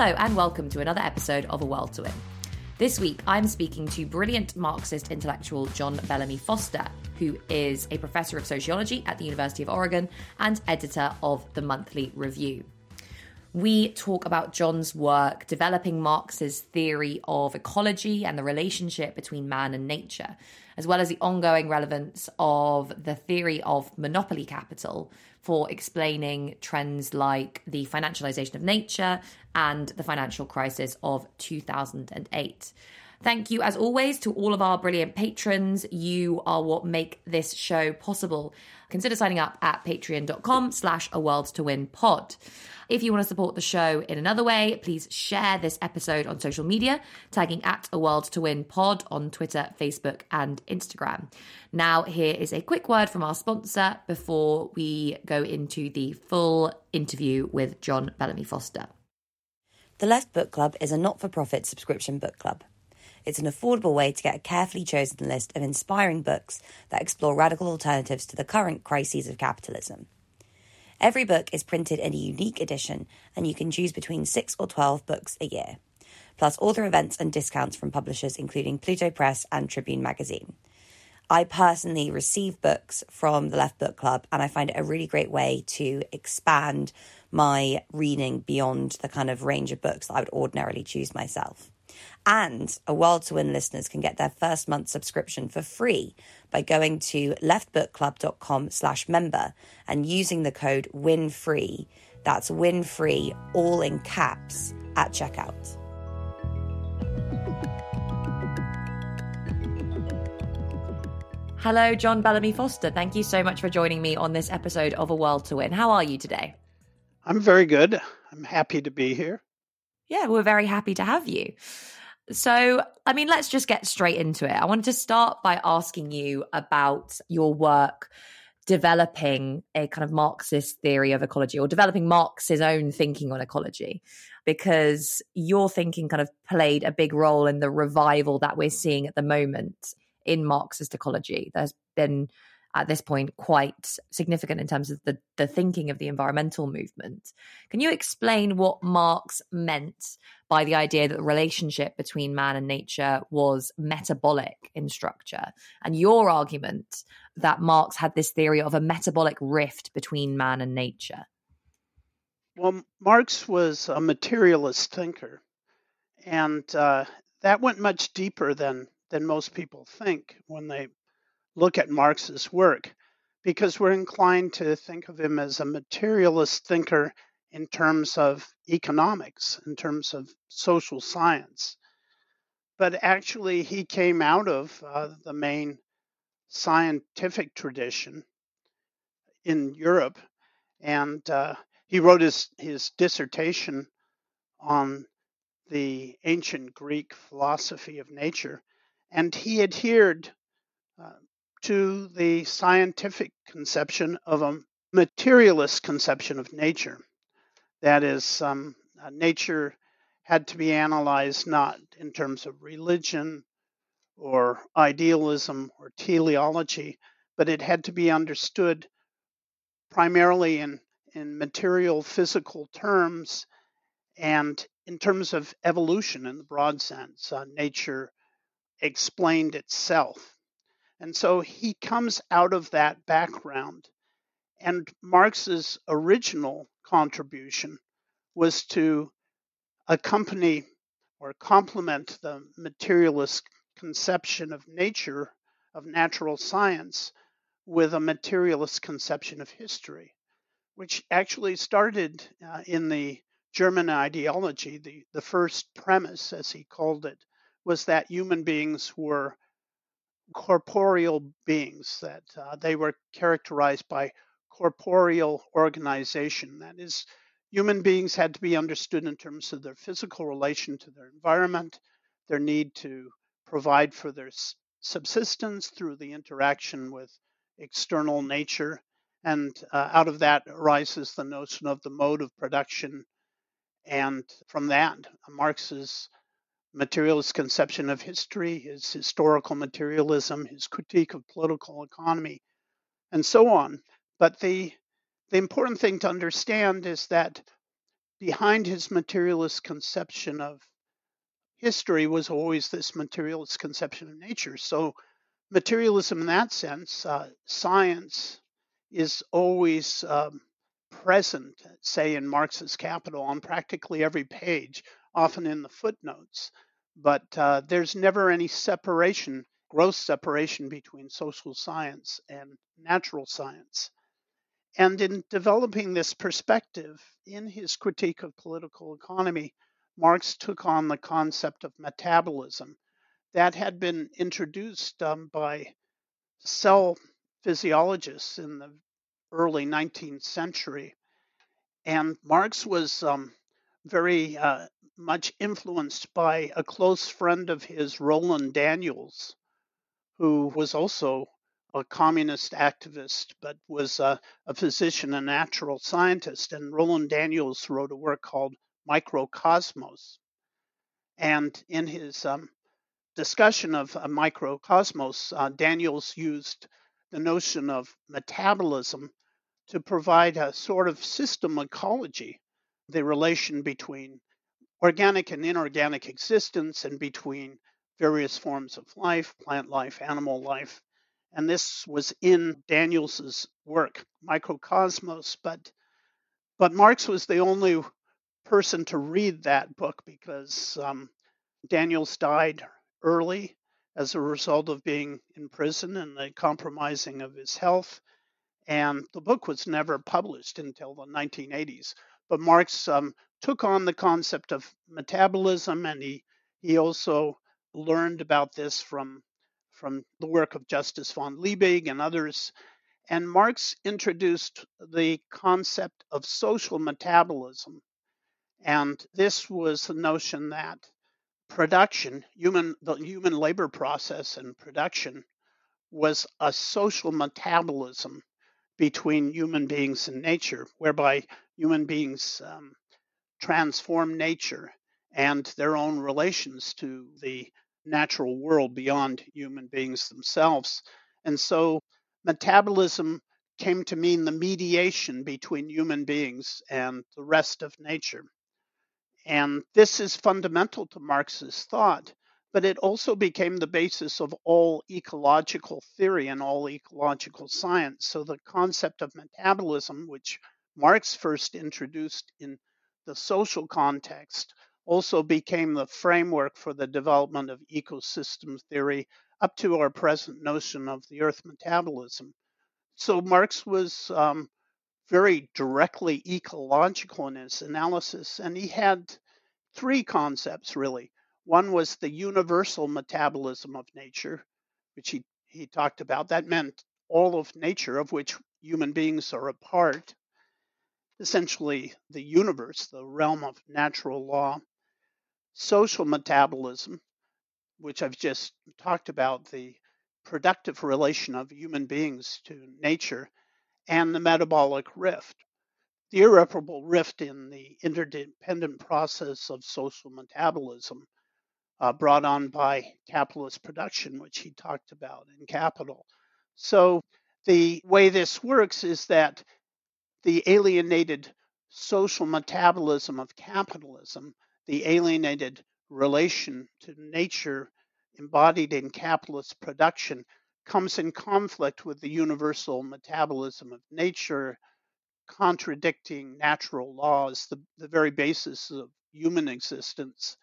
Hello and welcome to another episode of A World to Win. This week, I'm speaking to brilliant Marxist intellectual John Bellamy Foster, who is a professor of sociology at the University of Oregon and editor of the Monthly Review. We talk about John's work developing Marx's theory of ecology and the relationship between man and nature, as well as the ongoing relevance of the theory of monopoly capital for explaining trends like the financialization of nature and the financial crisis of 2008. Thank you, as always, to all of our brilliant patrons. You are what make this show possible. Consider signing up at patreon.com/aworldtowinpod. If you want to support the show in another way, please share this episode on social media, tagging at A World to Win Pod on Twitter, Facebook, and Instagram. Now, here is a quick word from our sponsor before we go into the full interview with John Bellamy Foster. The Left Book Club is a not-for-profit subscription book club. It's an affordable way to get a carefully chosen list of inspiring books that explore radical alternatives to the current crises of capitalism. Every book is printed in a unique edition, and you can choose between 6 or 12 books a year, plus author events and discounts from publishers including Pluto Press and Tribune Magazine. I personally receive books from the Left Book Club, and I find it a really great way to expand my reading beyond the kind of range of books that I would ordinarily choose myself. And A World to Win listeners can get their first month subscription for free by going to leftbookclub.com/member and using the code WINFREE. That's WINFREE, all in caps, at checkout. Hello, John Bellamy Foster. Thank you so much for joining me on this episode of A World to Win. How are you today? I'm very good. I'm happy to be here. Yeah, we're very happy to have you. So, let's just get straight into it. I wanted to start by asking you about your work developing a kind of Marxist theory of ecology, or developing Marx's own thinking on ecology, because your thinking kind of played a big role in the revival that we're seeing at the moment in Marxist ecology. There's been, at this point, quite significant in terms of the thinking of the environmental movement. Can you explain what Marx meant by the idea that the relationship between man and nature was metabolic in structure, and your argument that Marx had this theory of a metabolic rift between man and nature? Well, Marx was a materialist thinker, and that went much deeper than most people think when they look at Marx's work, because we're inclined to think of him as a materialist thinker in terms of economics, in terms of social science. But actually, he came out of the main scientific tradition in Europe, and he wrote his dissertation on the ancient Greek philosophy of nature, and he adhered to the scientific conception of a materialist conception of nature. That is, nature had to be analyzed not in terms of religion or idealism or teleology, but it had to be understood primarily in material physical terms and in terms of evolution in the broad sense. Nature explained itself. And so he comes out of that background. And Marx's original contribution was to accompany or complement the materialist conception of nature, of natural science, with a materialist conception of history, which actually started in the German ideology. The first premise, as he called it, was that human beings were corporeal beings, that they were characterized by corporeal organization. That is, human beings had to be understood in terms of their physical relation to their environment, their need to provide for their subsistence through the interaction with external nature. And out of that arises the notion of the mode of production. And from that, Marx's materialist conception of history, his historical materialism, his critique of political economy, and so on. But the important thing to understand is that behind his materialist conception of history was always this materialist conception of nature. So materialism in that sense, science, is always present, say, in Marx's Capital on practically every page, often in the footnotes. But there's never any separation, gross separation between social science and natural science. And in developing this perspective, in his critique of political economy, Marx took on the concept of metabolism that had been introduced by cell physiologists in the early 19th century. And Marx was very much influenced by a close friend of his, Roland Daniels, who was also a communist activist, but was a physician and natural scientist. And Roland Daniels wrote a work called Microcosmos. And in his discussion of Microcosmos, Daniels used the notion of metabolism to provide a sort of system ecology, the relation between organic and inorganic existence and between various forms of life, plant life, animal life. And this was in Daniels's work, Microcosmos, but Marx was the only person to read that book because Daniels died early as a result of being in prison and the compromising of his health. And the book was never published until the 1980s. But Marx took on the concept of metabolism, and he also learned about this from the work of Justus von Liebig and others. And Marx introduced the concept of social metabolism. And this was the notion that production, the human labor process and production, was a social metabolism between human beings and nature, whereby human beings transform nature and their own relations to the natural world beyond human beings themselves. And so metabolism came to mean the mediation between human beings and the rest of nature. And this is fundamental to Marx's thought, but it also became the basis of all ecological theory and all ecological science. So the concept of metabolism, which Marx first introduced in the social context, also became the framework for the development of ecosystem theory up to our present notion of the Earth metabolism. So Marx was very directly ecological in his analysis, and he had three concepts, really. One was the universal metabolism of nature, which he talked about. That meant all of nature, of which human beings are a part, essentially the universe, the realm of natural law. Social metabolism, which I've just talked about, the productive relation of human beings to nature, and the metabolic rift, the irreparable rift in the interdependent process of social metabolism brought on by capitalist production, which he talked about in Capital. So the way this works is that the alienated social metabolism of capitalism, the alienated relation to nature embodied in capitalist production, comes in conflict with the universal metabolism of nature, contradicting natural laws, the very basis of human existence.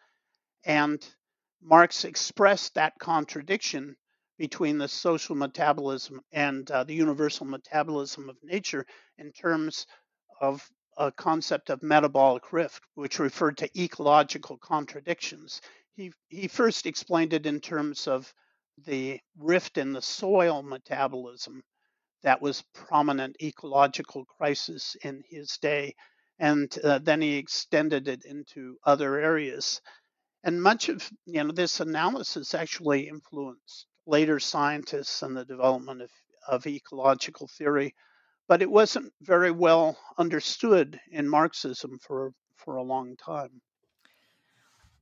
And Marx expressed that contradiction between the social metabolism and the universal metabolism of nature in terms of a concept of metabolic rift, which referred to ecological contradictions. He first explained it in terms of the rift in the soil metabolism that was prominent ecological crisis in his day, and then he extended it into other areas. And much of this analysis actually influenced later scientists and the development of ecological theory, but it wasn't very well understood in Marxism for a long time.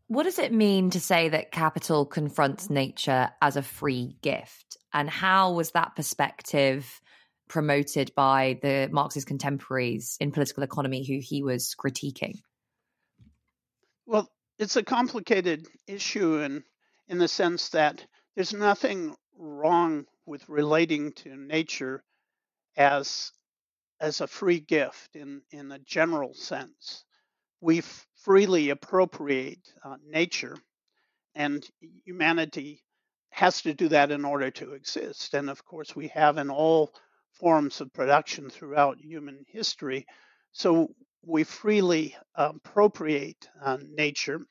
What does it mean to say that Capital confronts nature as a free gift? And how was that perspective promoted by the Marxist contemporaries in political economy who he was critiquing? Well, it's a complicated issue in the sense that there's nothing wrong with relating to nature as a free gift in a general sense. We freely appropriate nature, and humanity has to do that in order to exist. And of course, we have in all forms of production throughout human history. So we freely appropriate nature.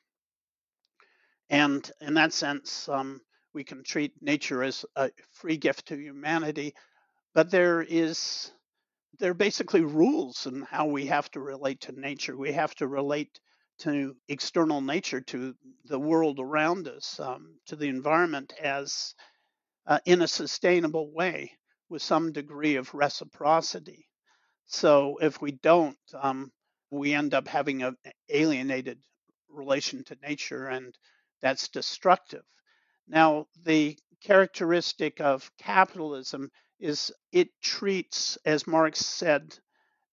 And in that sense, we can treat nature as a free gift to humanity. But there are basically rules in how we have to relate to nature. We have to relate to external nature, to the world around us, to the environment as in a sustainable way with some degree of reciprocity. So if we don't, we end up having an alienated relation to nature, and that's destructive. Now, the characteristic of capitalism is it treats, as Marx said,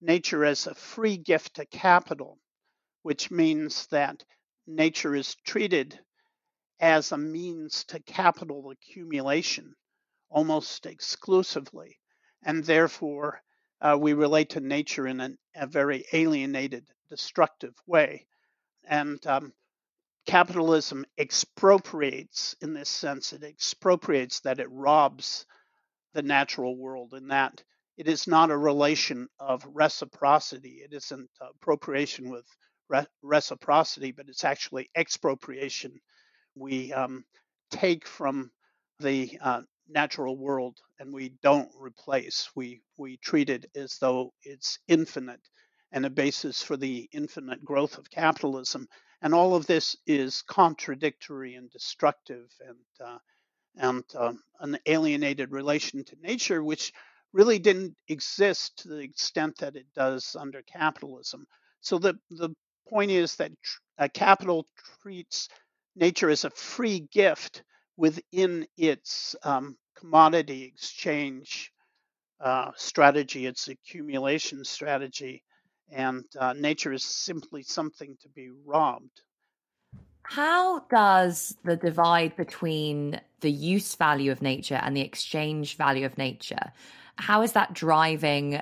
nature as a free gift to capital, which means that nature is treated as a means to capital accumulation almost exclusively. And therefore, we relate to nature in a very alienated, destructive way. And capitalism expropriates in this sense. It expropriates, that it robs the natural world, in that it is not a relation of reciprocity. It isn't appropriation with reciprocity, but it's actually expropriation. We take from the natural world, and we don't replace. We treat it as though it's infinite and a basis for the infinite growth of capitalism. And all of this is contradictory and destructive, and an alienated relation to nature, which really didn't exist to the extent that it does under capitalism. So the point is that capital treats nature as a free gift within its commodity exchange strategy, its accumulation strategy, and nature is simply something to be robbed. How does the divide between the use value of nature and the exchange value of nature, how is that driving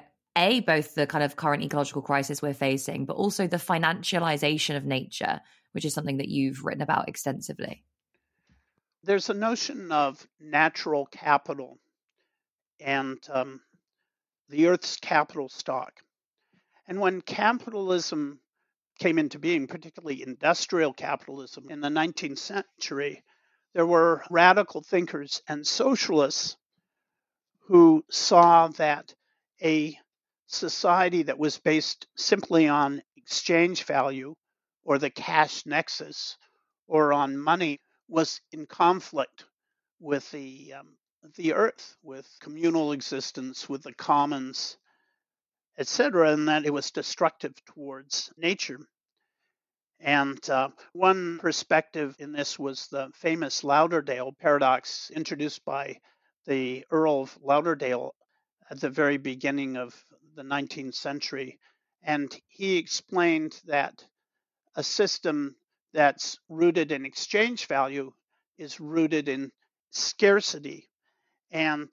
both the kind of current ecological crisis we're facing, but also the financialization of nature, which is something that you've written about extensively? There's a notion of natural capital and the Earth's capital stock. And when capitalism came into being, particularly industrial capitalism in the 19th century, there were radical thinkers and socialists who saw that a society that was based simply on exchange value or the cash nexus or on money was in conflict with the earth, with communal existence, with the commons, etc., and that it was destructive towards nature. And one perspective in this was the famous Lauderdale paradox introduced by the Earl of Lauderdale at the very beginning of the 19th century. And he explained that a system that's rooted in exchange value is rooted in scarcity. And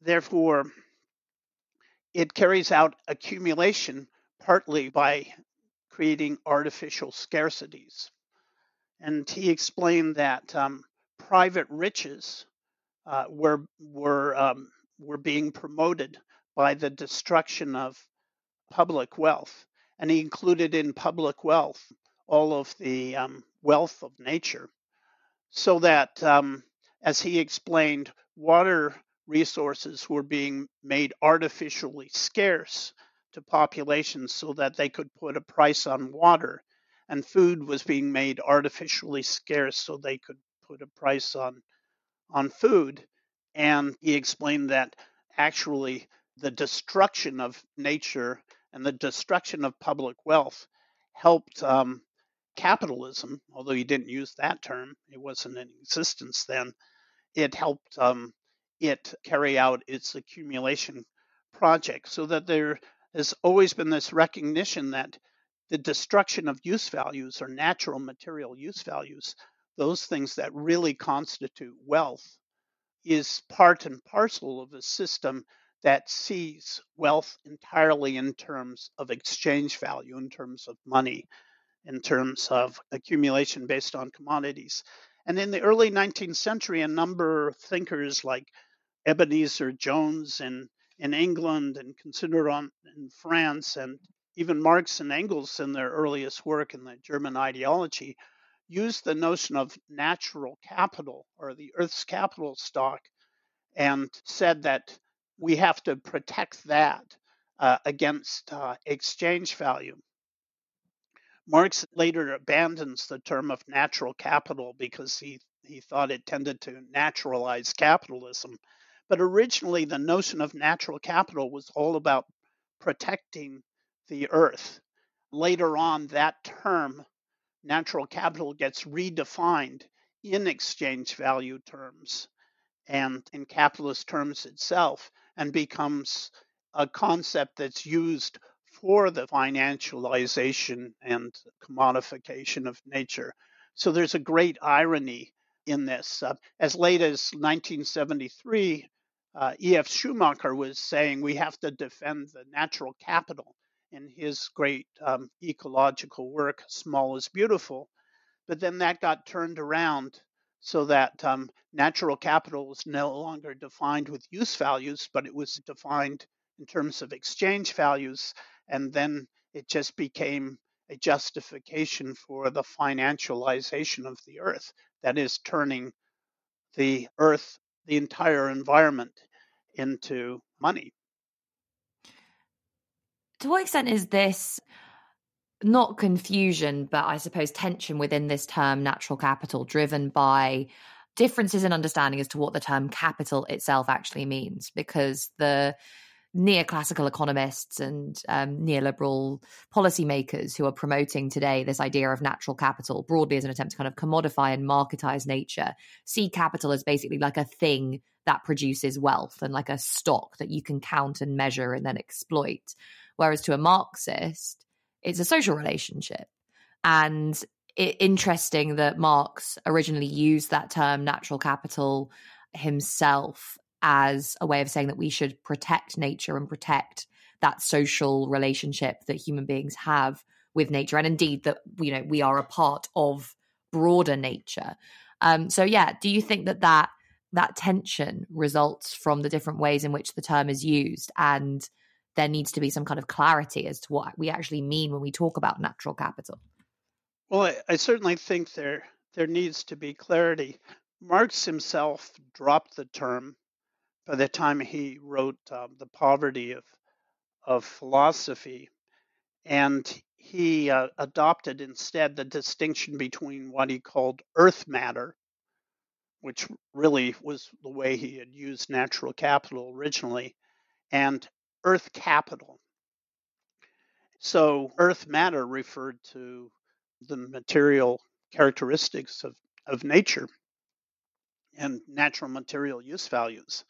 therefore, it carries out accumulation partly by creating artificial scarcities. And he explained that private riches were being promoted by the destruction of public wealth. And he included in public wealth all of the wealth of nature. So that, as he explained, water resources were being made artificially scarce to populations so that they could put a price on water. And food was being made artificially scarce so they could put a price on food. And he explained that actually the destruction of nature and the destruction of public wealth helped capitalism, although he didn't use that term, it wasn't in existence then. It helped it carry out its accumulation project, so that there has always been this recognition that the destruction of use values or natural material use values, those things that really constitute wealth, is part and parcel of a system that sees wealth entirely in terms of exchange value, in terms of money, in terms of accumulation based on commodities. And in the early 19th century, a number of thinkers like Ebenezer Jones in England and Considerant in France, and even Marx and Engels in their earliest work in the German Ideology, used the notion of natural capital or the Earth's capital stock and said that we have to protect that against exchange value. Marx later abandons the term of natural capital because he thought it tended to naturalize capitalism. But originally, the notion of natural capital was all about protecting the earth. Later on, that term, natural capital, gets redefined in exchange value terms and in capitalist terms itself, and becomes a concept that's used for the financialization and commodification of nature. So there's a great irony in this. As late as 1973, E.F. Schumacher was saying we have to defend the natural capital in his great ecological work, Small is Beautiful. But then that got turned around so that natural capital was no longer defined with use values, but it was defined in terms of exchange values. And then it just became a justification for the financialization of the earth, that is, turning the earth, the entire environment, into money. To what extent is this not confusion, but I suppose tension within this term natural capital driven by differences in understanding as to what the term capital itself actually means? Because the neoclassical economists and neoliberal policymakers who are promoting today this idea of natural capital broadly as an attempt to kind of commodify and marketize nature see capital as basically like a thing that produces wealth and like a stock that you can count and measure and then exploit. Whereas to a Marxist, it's a social relationship. And it's interesting that Marx originally used that term natural capital himself as a way of saying that we should protect nature and protect that social relationship that human beings have with nature, and indeed that, you know, we are a part of broader nature. Do you think that tension results from the different ways in which the term is used, and there needs to be some kind of clarity as to what we actually mean when we talk about natural capital? Well, I certainly think there needs to be clarity. Marx himself dropped the term by the time he wrote The Poverty of Philosophy, and he adopted instead the distinction between what he called earth matter, which really was the way he had used natural capital originally, and earth capital. So earth matter referred to the material characteristics of nature and natural material use values.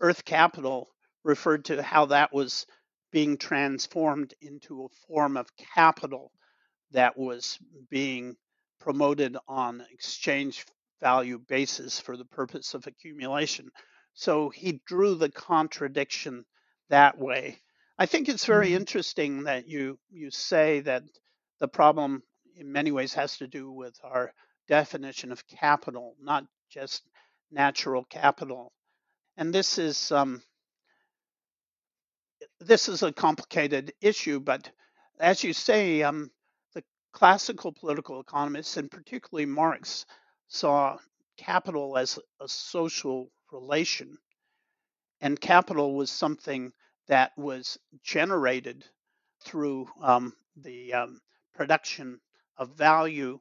Earth capital referred to how that was being transformed into a form of capital that was being promoted on exchange value basis for the purpose of accumulation. So he drew the contradiction that way. I think it's very interesting that you say that the problem in many ways has to do with our definition of capital, not just natural capital. And this is a complicated issue, but as you say, the classical political economists, and particularly Marx, saw capital as a social relation. And capital was something that was generated through the production of value,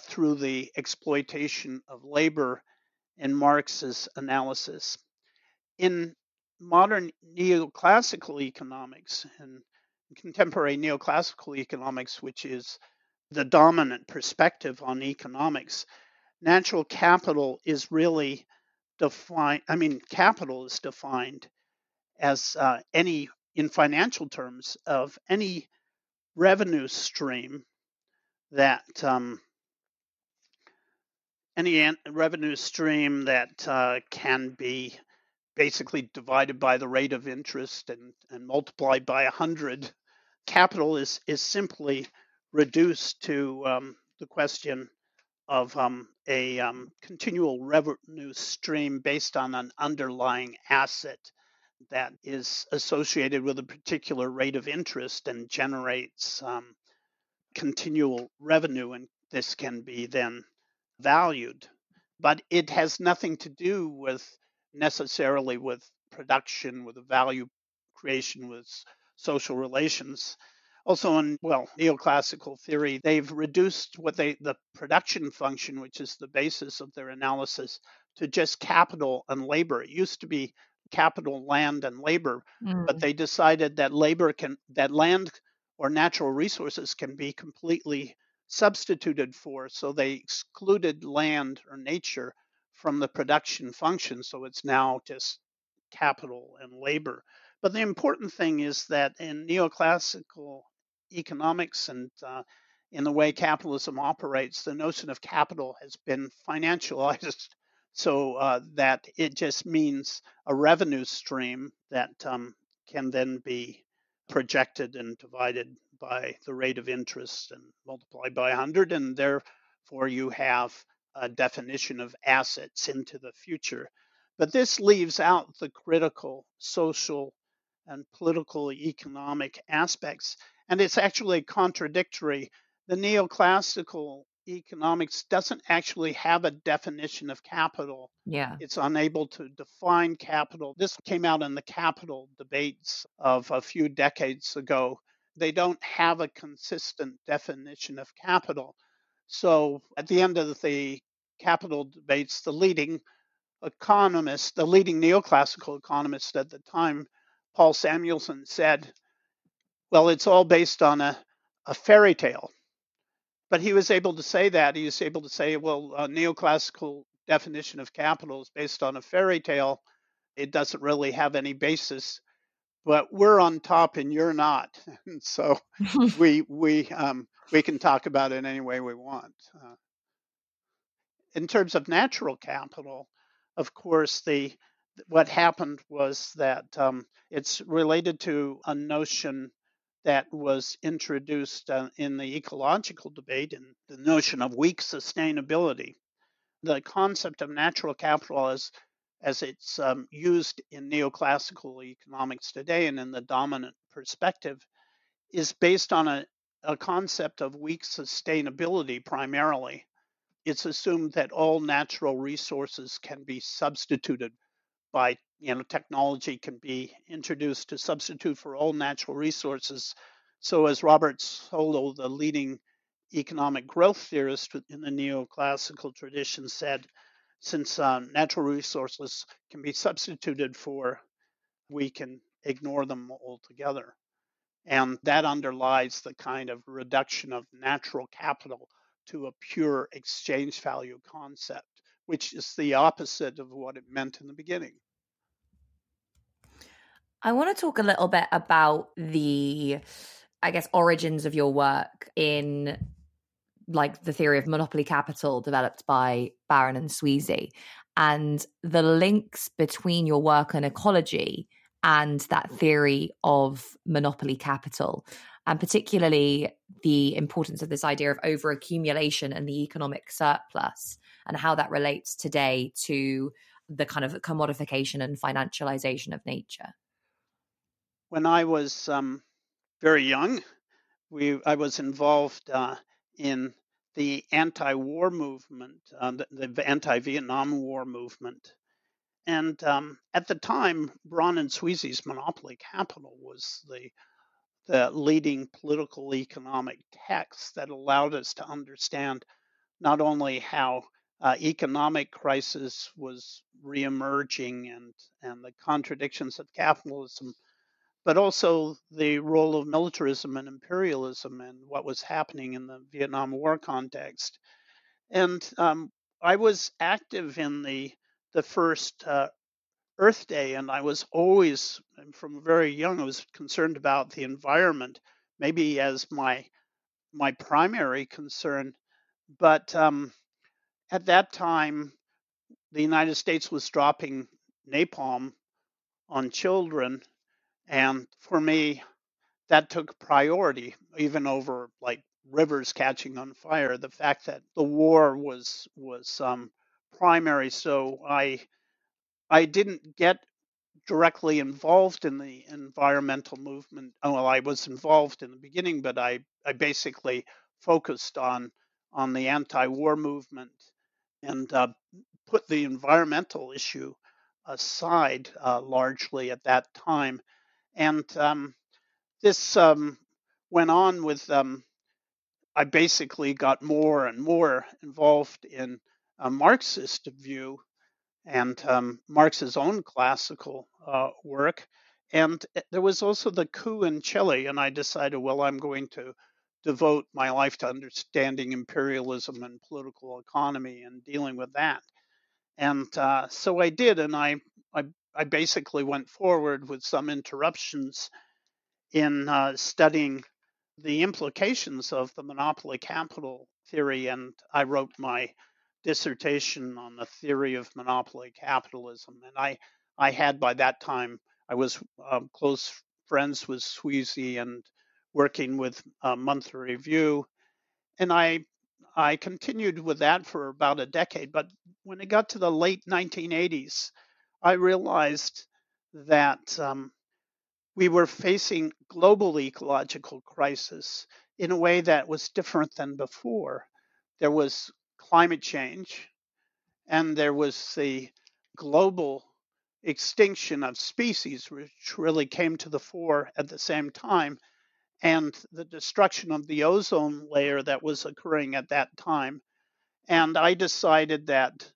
through the exploitation of labor in Marx's analysis. In modern neoclassical economics and contemporary neoclassical economics, which is the dominant perspective on economics, natural capital is really defined. I mean, capital is defined as in financial terms, of any revenue stream that can be basically divided by the rate of interest and multiplied by 100, capital is simply reduced to the question of a continual revenue stream based on an underlying asset that is associated with a particular rate of interest and generates continual revenue, and this can be then valued. But it has nothing to do with necessarily with production, with the value creation, with social relations. Also in, neoclassical theory, they've reduced the production function, which is the basis of their analysis, to just capital and labor. It used to be capital, land, and labor, but they decided that land or natural resources can be completely substituted for, so they excluded land or nature from the production function, so it's now just capital and labor. But the important thing is that in neoclassical economics and in the way capitalism operates, the notion of capital has been financialized so that it just means a revenue stream that can then be projected and divided by the rate of interest and multiplied by 100, and therefore you have a definition of assets into the future. But this leaves out the critical social and political economic aspects, and it's actually contradictory. The neoclassical economics doesn't actually have a definition of capital. Yeah. It's unable to define capital. This came out in the capital debates of a few decades ago. They don't have a consistent definition of capital. So at the end of the capital debates, the leading economist, the leading neoclassical economist at the time, Paul Samuelson, said, well, it's all based on a fairy tale. But he was able to say that. He was able to say, well, a neoclassical definition of capital is based on a fairy tale. It doesn't really have any basis, but we're on top and you're not. And so we can talk about it any way we want. In terms of natural capital, of course, what happened was that it's related to a notion that was introduced in the ecological debate, and the notion of weak sustainability. The concept of natural capital as it's used in neoclassical economics today and in the dominant perspective is based on a concept of weak sustainability primarily. It's assumed that all natural resources can be substituted by technology can be introduced to substitute for all natural resources. So as Robert Solow, the leading economic growth theorist in the neoclassical tradition, said, since natural resources can be substituted for, we can ignore them altogether. And that underlies the kind of reduction of natural capital to a pure exchange value concept, which is the opposite of what it meant in the beginning. I want to talk a little bit about the, origins of your work in the theory of monopoly capital developed by Baran and Sweezy, and the links between your work on ecology and that theory of monopoly capital, and particularly the importance of this idea of overaccumulation and the economic surplus and how that relates today to the kind of commodification and financialization of nature. When I was very young, I was involved in the anti-war movement, the anti-Vietnam War movement. And at the time, Baran and Sweezy's Monopoly Capital was the leading political economic text that allowed us to understand not only how economic crisis was reemerging and the contradictions of capitalism, but also the role of militarism and imperialism and what was happening in the Vietnam War context. And I was active in the first Earth Day, and I was always, from very young, I was concerned about the environment, maybe as my primary concern. But at that time, the United States was dropping napalm on children. And for me, that took priority, even over like rivers catching on fire. The fact that the war was primary, so I didn't get directly involved in the environmental movement. Well, I was involved in the beginning, but I basically focused on the anti-war movement and put the environmental issue aside largely at that time. And this went on with, I basically got more and more involved in a Marxist view and Marx's own classical work. And there was also the coup in Chile, and I decided, well, I'm going to devote my life to understanding imperialism and political economy and dealing with that. And so I did, and I basically went forward with some interruptions in studying the implications of the monopoly capital theory, and I wrote my dissertation on the theory of monopoly capitalism. And I had, by that time, I was close friends with Sweezy and working with Monthly Review, and I continued with that for about a decade. But when it got to the late 1980s, I realized that we were facing global ecological crisis in a way that was different than before. There was climate change, and there was the global extinction of species, which really came to the fore at the same time, and the destruction of the ozone layer that was occurring at that time. And I decided that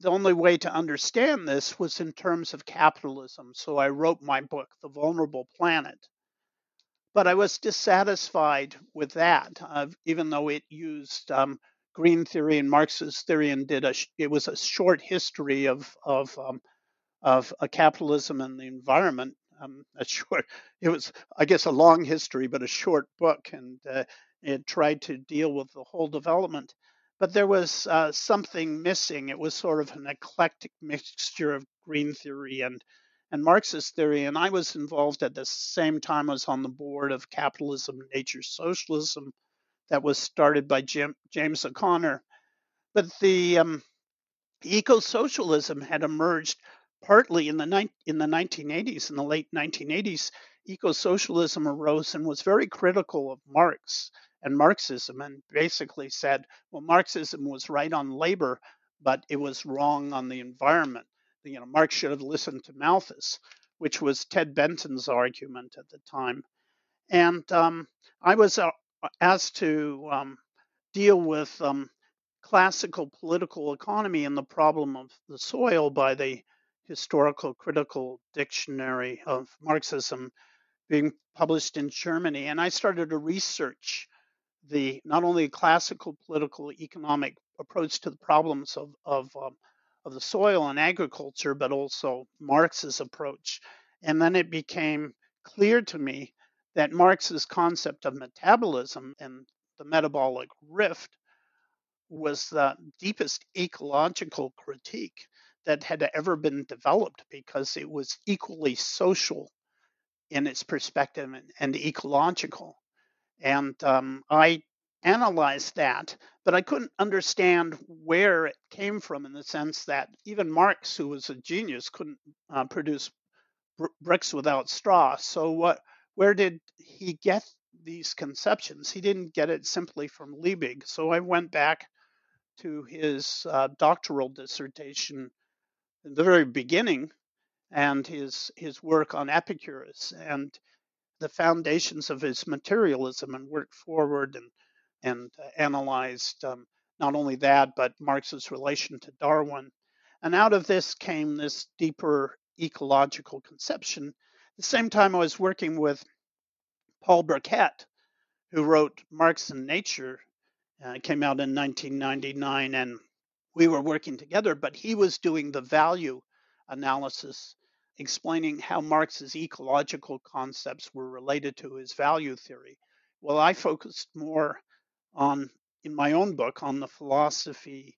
the only way to understand this was in terms of capitalism. So I wrote my book, The Vulnerable Planet. But I was dissatisfied with that, even though it used green theory and Marxist theory, and it was a short history of capitalism and the environment. It was, I guess, a long history, but a short book, and it tried to deal with the whole development. But there was something missing. It was sort of an eclectic mixture of green theory and Marxist theory, and I was involved at the same time. I was on the board of Capitalism, Nature, Socialism, that was started by James O'Connor. But the eco-socialism had emerged partly in the 1980s. In the late 1980s, eco-socialism arose and was very critical of Marx and Marxism, and basically said, well, Marxism was right on labor, but it was wrong on the environment. You know, Marx should have listened to Malthus, which was Ted Benton's argument at the time. And I was asked to deal with classical political economy and the problem of the soil by the Historical Critical Dictionary of Marxism, being published in Germany. And I started to research not only classical political economic approach to the problems of the soil and agriculture, but also Marx's approach. And then it became clear to me that Marx's concept of metabolism and the metabolic rift was the deepest ecological critique that had ever been developed, because it was equally social in its perspective and ecological. And I analyzed that, but I couldn't understand where it came from, in the sense that even Marx, who was a genius, couldn't produce bricks without straw. So where did he get these conceptions? He didn't get it simply from Liebig. So I went back to his doctoral dissertation in the very beginning, and his work on Epicurus and the foundations of his materialism, and worked forward and analyzed not only that, but Marx's relation to Darwin. And out of this came this deeper ecological conception. At the same time, I was working with Paul Burkett, who wrote Marx and Nature. It came out in 1999, and we were working together, but he was doing the value analysis explaining how Marx's ecological concepts were related to his value theory. Well, I focused more on, in my own book, on the philosophy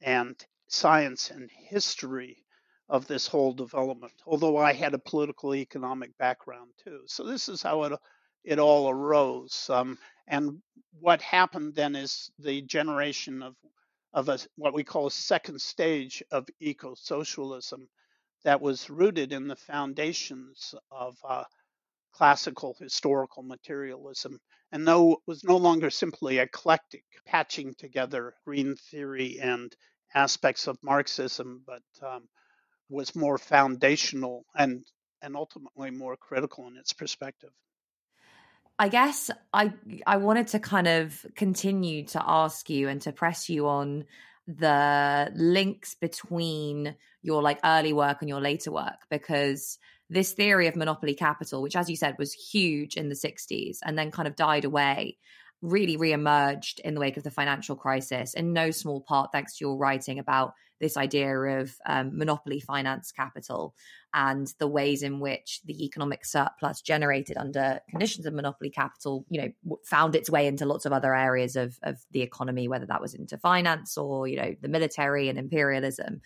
and science and history of this whole development, although I had a political economic background too. So this is how it all arose. And what happened then is the generation of what we call a second stage of eco-socialism that was rooted in the foundations of classical historical materialism, and was no longer simply eclectic, patching together green theory and aspects of Marxism, but was more foundational and ultimately more critical in its perspective. I guess I wanted to kind of continue to ask you and to press you on the links between your like early work and your later work, because this theory of monopoly capital, which as you said was huge in the 60s and then kind of died away, really reemerged in the wake of the financial crisis, in no small part thanks to your writing about this idea of monopoly finance capital and the ways in which the economic surplus generated under conditions of monopoly capital, you know, found its way into lots of other areas of the economy, whether that was into finance or, you know, the military and imperialism.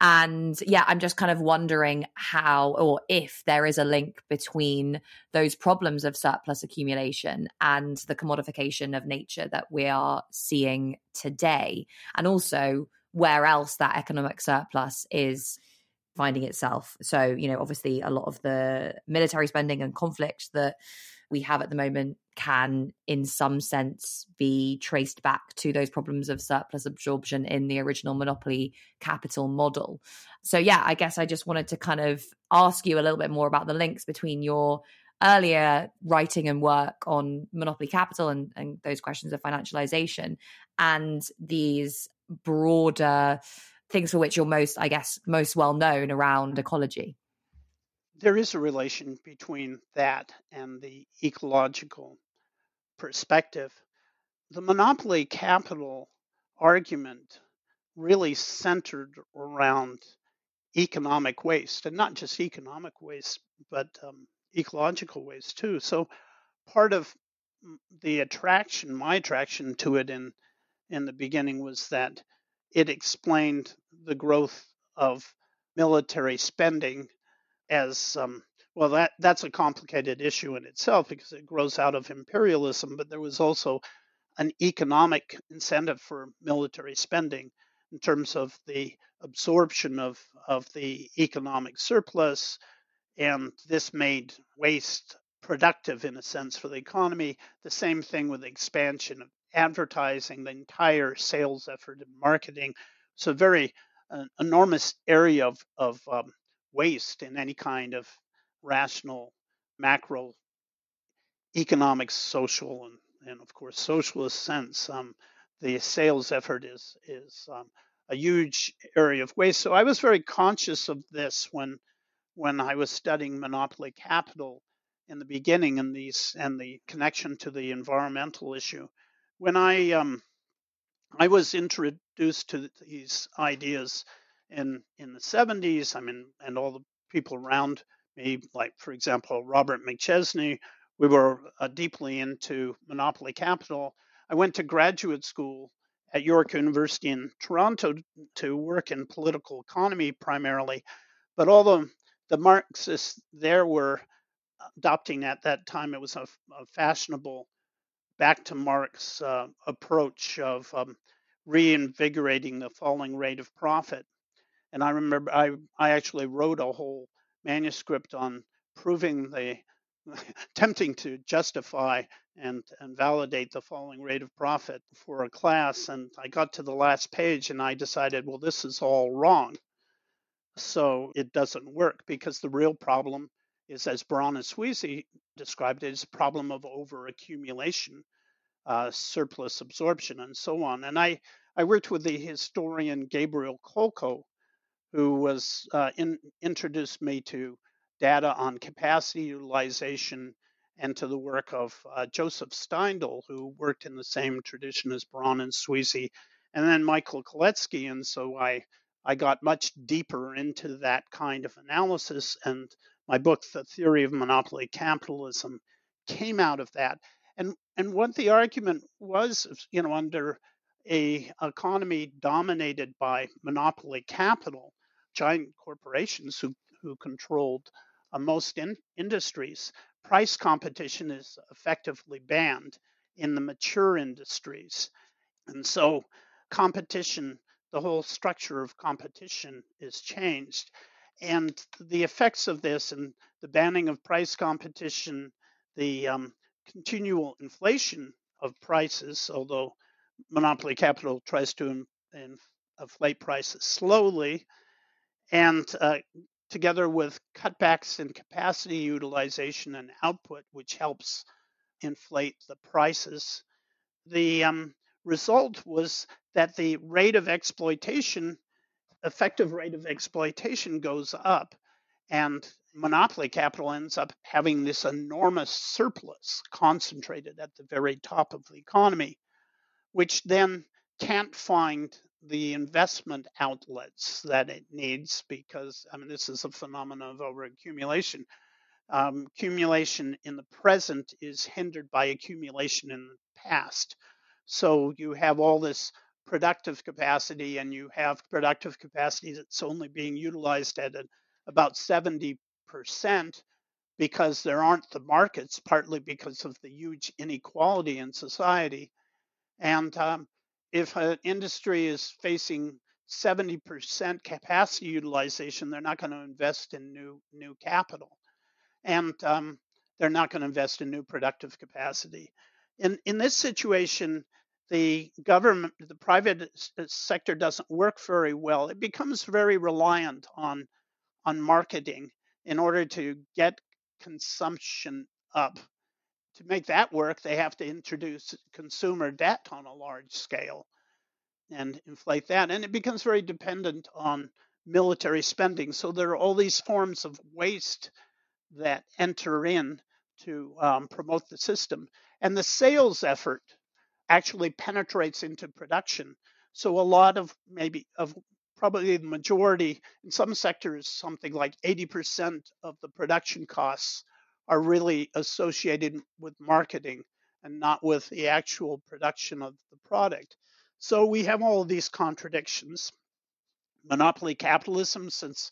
And yeah, I'm just kind of wondering how or if there is a link between those problems of surplus accumulation and the commodification of nature that we are seeing today, and also where else that economic surplus is finding itself. So, you know, obviously a lot of the military spending and conflict that we have at the moment can in some sense be traced back to those problems of surplus absorption in the original monopoly capital model. So yeah, I guess I just wanted to kind of ask you a little bit more about the links between your earlier writing and work on monopoly capital and those questions of financialization and these broader things for which you're most, I guess, most well known around ecology. There is a relation between that and the ecological perspective. The monopoly capital argument really centered around economic waste, and not just economic waste, but ecological waste too. So part of the attraction, my attraction to it in the beginning, was that it explained the growth of military spending as, well, that's a complicated issue in itself because it grows out of imperialism, but there was also an economic incentive for military spending in terms of the absorption of the economic surplus, and this made waste productive in a sense for the economy. The same thing with the expansion of advertising, the entire sales effort and marketing. It's a very enormous area of waste in any kind of rational, macro, economic, social, and of course, socialist sense. The sales effort is a huge area of waste. So I was very conscious of this when I was studying monopoly capital in the beginning and the connection to the environmental issue. When I was introduced to these ideas in the 70s, I mean, and all the people around me, like, for example, Robert McChesney, we were deeply into monopoly capital. I went to graduate school at York University in Toronto to work in political economy primarily, but all the Marxists there were adopting at that time, it was a fashionable back to Marx approach of reinvigorating the falling rate of profit. And I remember I actually wrote a whole manuscript on proving attempting to justify and validate the falling rate of profit for a class. And I got to the last page and I decided, well, this is all wrong. So it doesn't work because the real problem is, as Baran and Sweezy described it, is a problem of overaccumulation, surplus absorption, and so on. And I worked with the historian Gabriel Kolko, who was introduced me to data on capacity utilization and to the work of Joseph Steindl, who worked in the same tradition as Baran and Sweezy, and then Michael Koletsky. And so I I got much deeper into that kind of analysis, and my book, The Theory of Monopoly Capitalism, came out of that. And what the argument was, you know, under an economy dominated by monopoly capital, giant corporations who controlled most industries, price competition is effectively banned in the mature industries. And so competition, the whole structure of competition is changed. And the effects of this and the banning of price competition, the continual inflation of prices, although monopoly capital tries to inflate prices slowly, and together with cutbacks in capacity utilization and output, which helps inflate the prices. The result was that the rate of exploitation, effective rate of exploitation, goes up, and monopoly capital ends up having this enormous surplus concentrated at the very top of the economy, which then can't find the investment outlets that it needs, because, I mean, this is a phenomenon of overaccumulation. Accumulation in the present is hindered by accumulation in the past. So you have all this productive capacity, and you have productive capacity that's only being utilized at about 70% because there aren't the markets, partly because of the huge inequality in society. And if an industry is facing 70% capacity utilization, they're not going to invest in new capital. And they're not going to invest in new productive capacity. In this situation, the government, the private sector doesn't work very well. It becomes very reliant on marketing in order to get consumption up. To make that work, they have to introduce consumer debt on a large scale and inflate that. And it becomes very dependent on military spending. So there are all these forms of waste that enter in to promote the system. And the sales effort actually penetrates into production. So a lot of probably the majority, in some sectors, something like 80% of the production costs are really associated with marketing and not with the actual production of the product. So we have all of these contradictions. Monopoly capitalism, since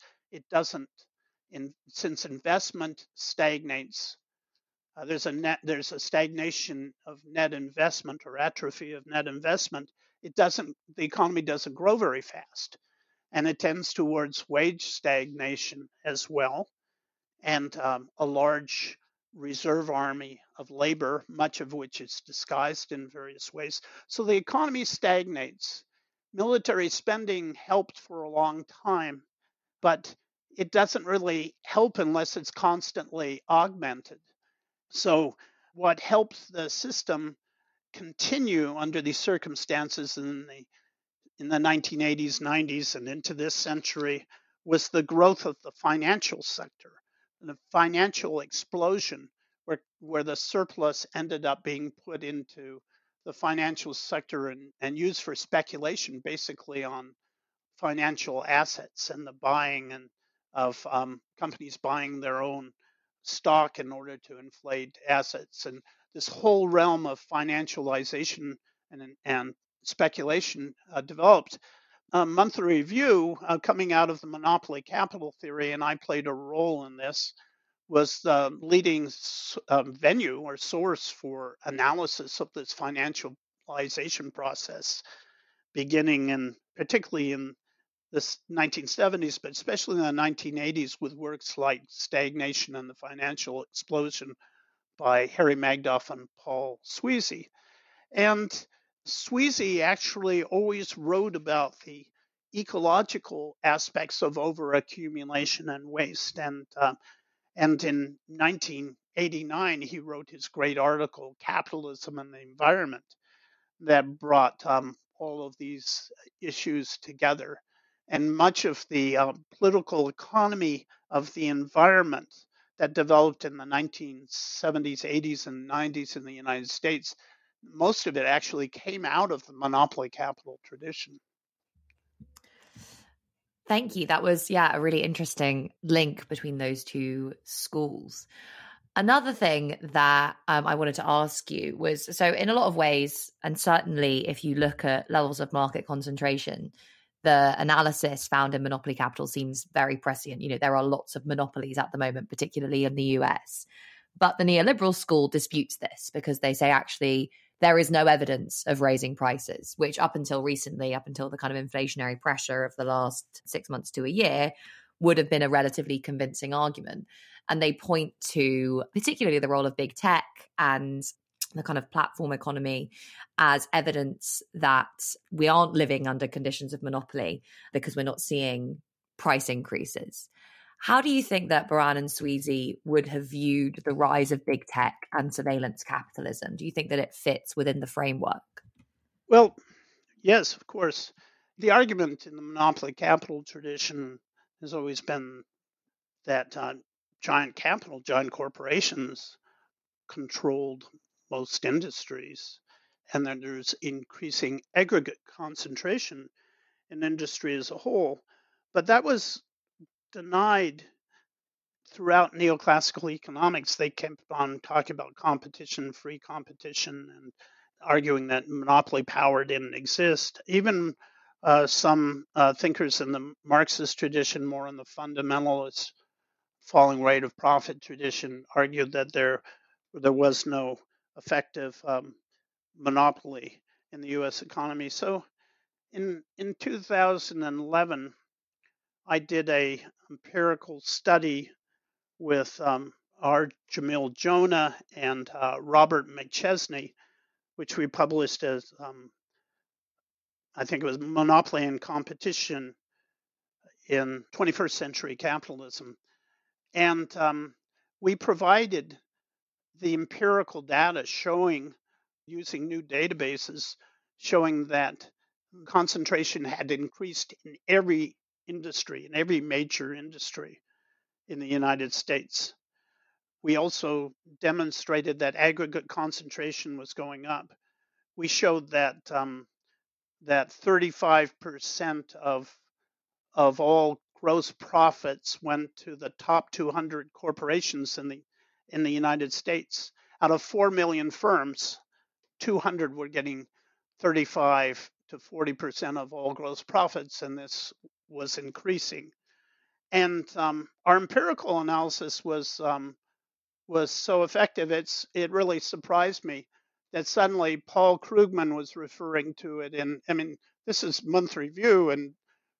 investment stagnates, there's a stagnation of net investment or atrophy of net investment. The economy doesn't grow very fast, and it tends towards wage stagnation as well, and a large reserve army of labor, much of which is disguised in various ways. So the economy stagnates. Military spending helped for a long time, but it doesn't really help unless it's constantly augmented. So what helps the system continue under these circumstances in the 1980s, 90s, and into this century was the growth of the financial sector, the financial explosion, where the surplus ended up being put into the financial sector and used for speculation, basically on financial assets and the buying of companies buying their own stock in order to inflate assets. And this whole realm of financialization and speculation developed. Monthly Review, coming out of the monopoly capital theory, and I played a role in this, was the leading venue or source for analysis of this financialization process, beginning particularly in the 1970s, but especially in the 1980s with works like Stagnation and the Financial Explosion by Harry Magdoff and Paul Sweezy. And Sweezy actually always wrote about the ecological aspects of overaccumulation and waste. And in 1989, he wrote his great article, Capitalism and the Environment, that brought all of these issues together. And much of the political economy of the environment that developed in the 1970s, 80s, and 90s in the United States, most of it actually came out of the monopoly capital tradition. Thank you. That was, a really interesting link between those two schools. Another thing that I wanted to ask you was, so in a lot of ways, and certainly if you look at levels of market concentration, the analysis found in Monopoly Capital seems very prescient. You know, there are lots of monopolies at the moment, particularly in the US. But the neoliberal school disputes this because they say actually there is no evidence of raising prices, which up until recently, up until the kind of inflationary pressure of the last 6 months to a year, would have been a relatively convincing argument. And they point to particularly the role of big tech and the kind of platform economy as evidence that we aren't living under conditions of monopoly because we're not seeing price increases. How do you think that Baran and Sweezy would have viewed the rise of big tech and surveillance capitalism? Do you think that it fits within the framework? Well, yes, of course. The argument in the monopoly capital tradition has always been that giant capital, giant corporations controlled most industries, and then there's increasing aggregate concentration in industry as a whole. But that was denied throughout neoclassical economics. They kept on talking about competition, free competition, and arguing that monopoly power didn't exist. Even some thinkers in the Marxist tradition, more in the fundamentalist falling rate of profit tradition, argued that there was no effective monopoly in the U.S. economy. So in 2011, I did a empirical study with R. Jamil Jonah and Robert McChesney, which we published as, I think it was Monopoly and Competition in 21st Century Capitalism. And we provided the empirical data showing, using new databases, showing that concentration had increased in every industry, in every major industry in the United States. We also demonstrated that aggregate concentration was going up. We showed that that 35% of all gross profits went to the top 200 corporations in the United States. Out of 4 million firms, 200 were getting 35 to 40% of all gross profits, and this was increasing. And our empirical analysis was so effective, it really surprised me that suddenly Paul Krugman was referring to it in, I mean, this is Monthly Review and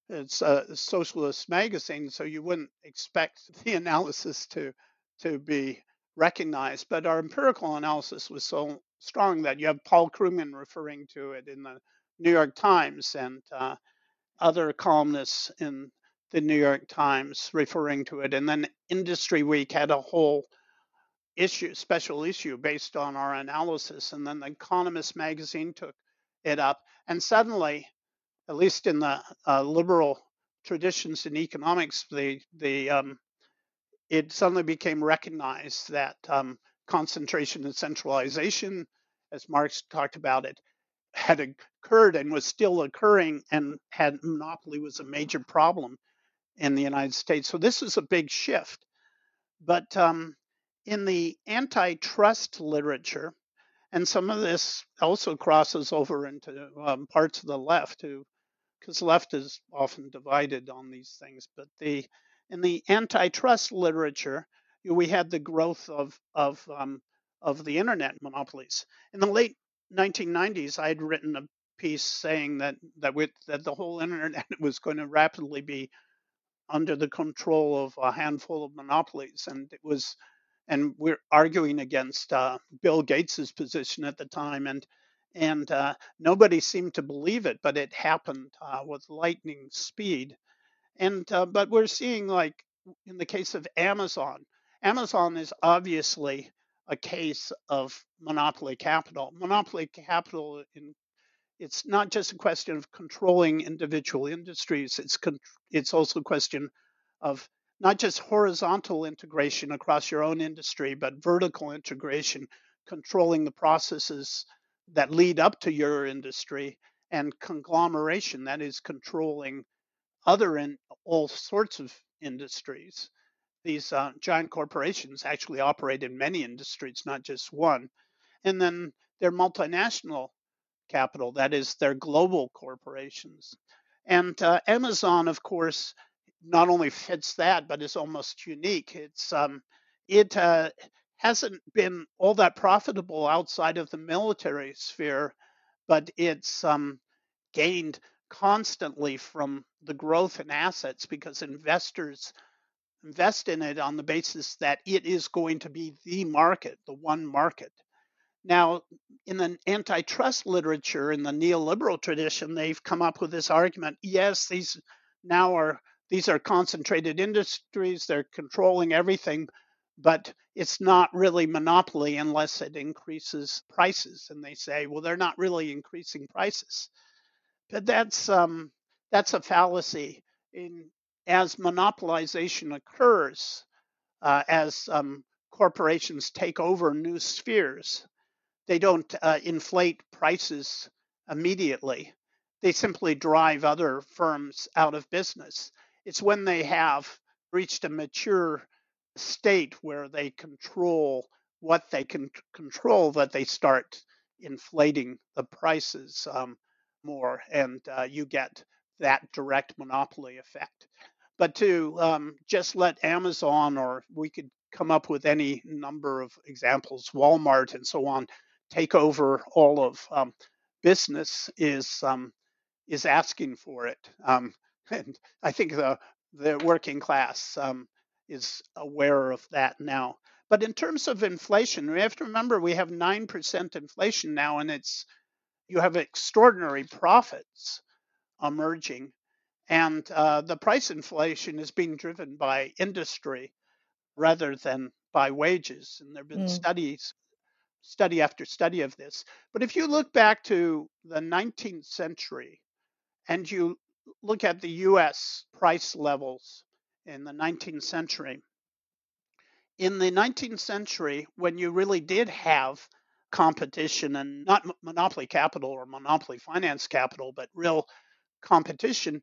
it's a socialist magazine, so you wouldn't expect the analysis to be recognized. But our empirical analysis was so strong that you have Paul Krugman referring to it in the New York Times and other columnists in the New York Times referring to it. And then Industry Week had a whole issue, special issue based on our analysis. And then The Economist magazine took it up. And suddenly, at least in the liberal traditions in economics, it suddenly became recognized that concentration and centralization, as Marx talked about it, had occurred and was still occurring, and had monopoly was a major problem in the United States. So this is a big shift. But in the antitrust literature, and some of this also crosses over into parts of the left, because left is often divided on these things. But in the antitrust literature, we had the growth of the internet monopolies in the late 1990s, I had written a piece saying that the whole internet was going to rapidly be under the control of a handful of monopolies, and we're arguing against Bill Gates's position at the time, and nobody seemed to believe it, but it happened with lightning speed, but we're seeing, like in the case of Amazon. Amazon is obviously a case of monopoly capital. Monopoly capital, it's not just a question of controlling individual industries, it's also a question of not just horizontal integration across your own industry, but vertical integration, controlling the processes that lead up to your industry, and conglomeration, that is controlling other in all sorts of industries. These giant corporations actually operate in many industries, not just one. And then their multinational capital, that is their global corporations. And Amazon, of course, not only fits that, but is almost unique. It's it hasn't been all that profitable outside of the military sphere, but it's gained constantly from the growth in assets because investors invest in it on the basis that it is going to be the market, the one market. Now, in the antitrust literature, in the neoliberal tradition, they've come up with this argument, yes, these are concentrated industries, they're controlling everything, but it's not really monopoly unless it increases prices. And they say, well, they're not really increasing prices. But that's a fallacy. As monopolization occurs, as corporations take over new spheres, they don't inflate prices immediately. They simply drive other firms out of business. It's when they have reached a mature state where they control what they can control that they start inflating the prices more, and you get that direct monopoly effect. But to just let Amazon, or we could come up with any number of examples, Walmart and so on, take over all of business is asking for it. And I think the working class is aware of that now. But in terms of inflation, we have to remember we have 9% inflation now, and you have extraordinary profits emerging. And the price inflation is being driven by industry rather than by wages. And there have been study after study of this. But if you look back to the 19th century and you look at the US price levels in the 19th century, in the 19th century, when you really did have competition and not monopoly capital or monopoly finance capital, but real competition,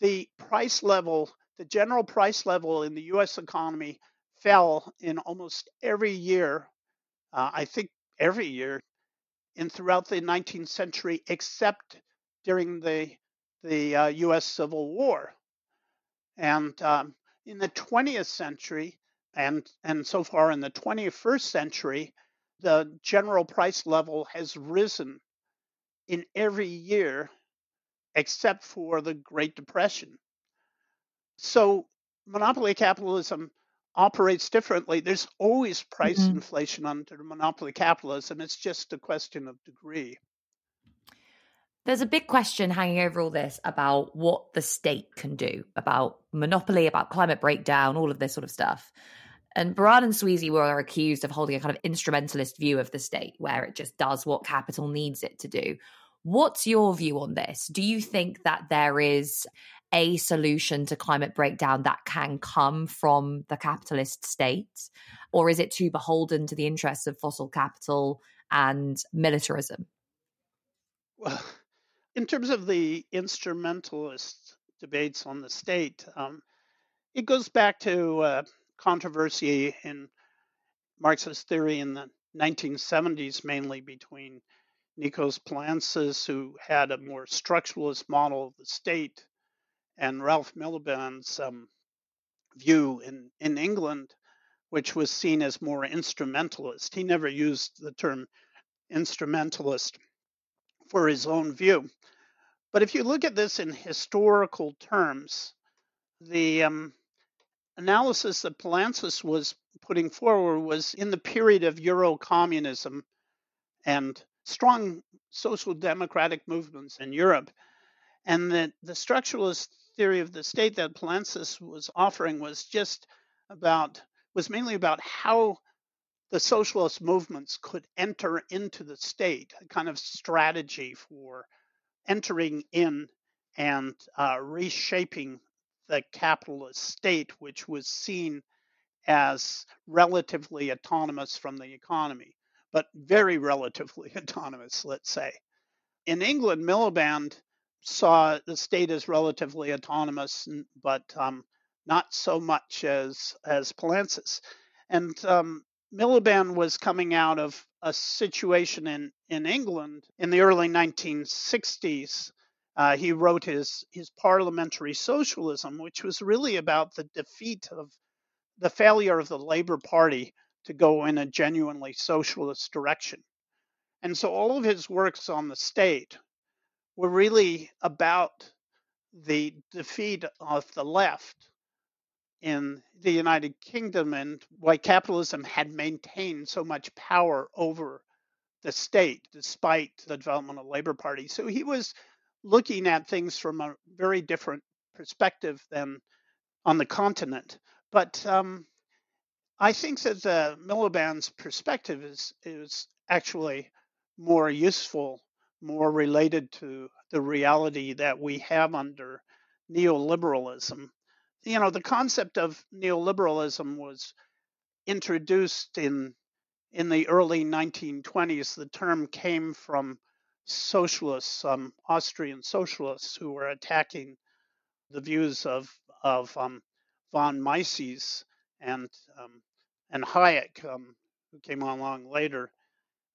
the price level, the general price level in the US economy fell in almost every year. I think every year and throughout the 19th century, except during the U.S. Civil War. And in the 20th century, and so far in the 21st century, the general price level has risen in every year, except for the Great Depression. So monopoly capitalism operates differently. There's always price inflation under monopoly capitalism. It's just a question of degree. There's a big question hanging over all this about what the state can do, about monopoly, about climate breakdown, all of this sort of stuff. And Baran and Sweezy were accused of holding a kind of instrumentalist view of the state where it just does what capital needs it to do. What's your view on this? Do you think that there is a solution to climate breakdown that can come from the capitalist state? Or is it too beholden to the interests of fossil capital and militarism? Well, in terms of the instrumentalist debates on the state, it goes back to controversy in Marxist theory in the 1970s, mainly between Nikos Palantzis, who had a more structuralist model of the state, and Ralph Miliband's view in England, which was seen as more instrumentalist. He never used the term instrumentalist for his own view. But if you look at this in historical terms, the analysis that Palantzis was putting forward was in the period of Eurocommunism and strong social democratic movements in Europe. And the structuralist theory of the state that Palantzis was offering was mainly about how the socialist movements could enter into the state, a kind of strategy for entering in and reshaping the capitalist state, which was seen as relatively autonomous from the economy, but very relatively autonomous, let's say. In England, Miliband saw the state as relatively autonomous, but not so much as Palantzis. And Miliband was coming out of a situation in England in the early 1960s. He wrote his Parliamentary Socialism, which was really about the defeat of the failure of the Labour Party to go in a genuinely socialist direction. And so all of his works on the state were really about the defeat of the left in the United Kingdom and why capitalism had maintained so much power over the state despite the development of the Labour Party. So he was looking at things from a very different perspective than on the continent. But I think that the Miliband's perspective is actually more useful, more related to the reality that we have under neoliberalism. You know, the concept of neoliberalism was introduced in the early 1920s. The term came from socialists, Austrian socialists who were attacking the views of von Mises and Hayek, who came along later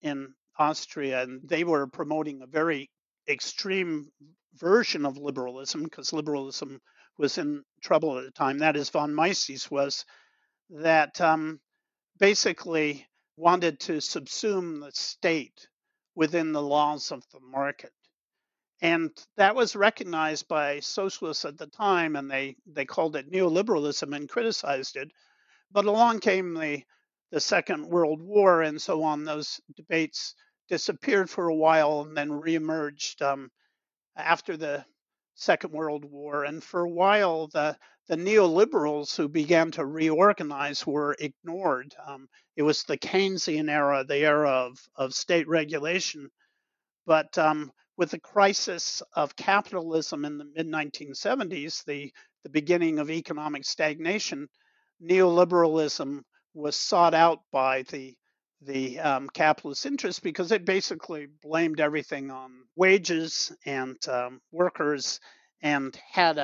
in Austria, and they were promoting a very extreme version of liberalism because liberalism was in trouble at the time. That is, von Mises was, that basically wanted to subsume the state within the laws of the market. And that was recognized by socialists at the time, and they called it neoliberalism and criticized it. But along came the Second World War and so on. Those debates disappeared for a while and then reemerged after the Second World War. And for a while, the neoliberals who began to reorganize were ignored. It was the Keynesian era, the era of state regulation. But with the crisis of capitalism in the mid-1970s, the beginning of economic stagnation, neoliberalism was sought out by the capitalist interests because it basically blamed everything on wages and workers and had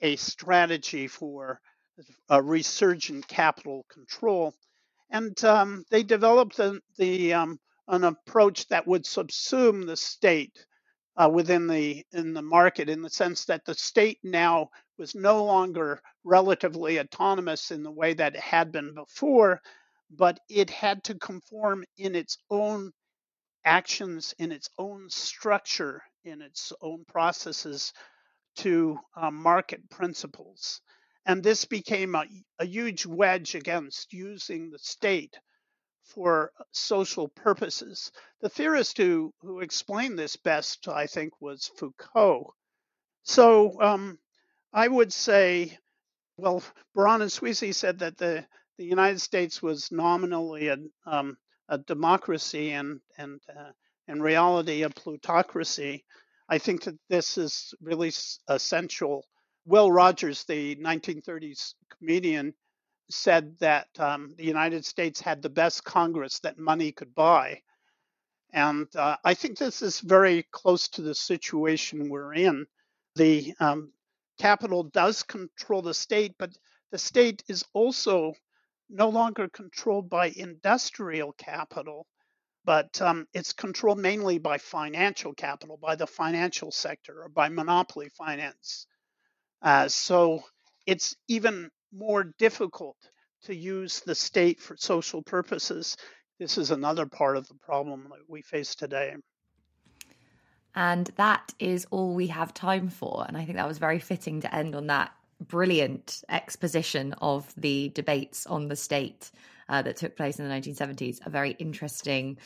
a strategy for a resurgent capital control. And they developed an approach that would subsume the state within the market, in the sense that the state now was no longer relatively autonomous in the way that it had been before, but it had to conform in its own actions, in its own structure, in its own processes to market principles. And this became a huge wedge against using the state for social purposes. The theorist who explained this best, I think, was Foucault. So I would say, well, Baran and Sweezy said that the United States was nominally a democracy and in reality a plutocracy. I think that this is really essential. Will Rogers, the 1930s comedian, said that the United States had the best Congress that money could buy. And I think this is very close to the situation we're in. The capital does control the state, but the state is also no longer controlled by industrial capital, but it's controlled mainly by financial capital, by the financial sector, or by monopoly finance. So it's even more difficult to use the state for social purposes. This is another part of the problem that we face today. And that is all we have time for. And I think that was very fitting to end on that brilliant exposition of the debates on the state that took place in the 1970s. A very interesting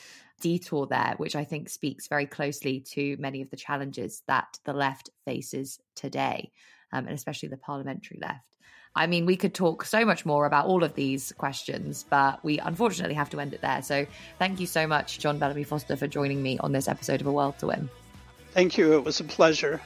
detour there, which I think speaks very closely to many of the challenges that the left faces today, and especially the parliamentary left. I mean, we could talk so much more about all of these questions, but we unfortunately have to end it there. So thank you so much, John Bellamy Foster, for joining me on this episode of A World to Win. Thank you. It was a pleasure.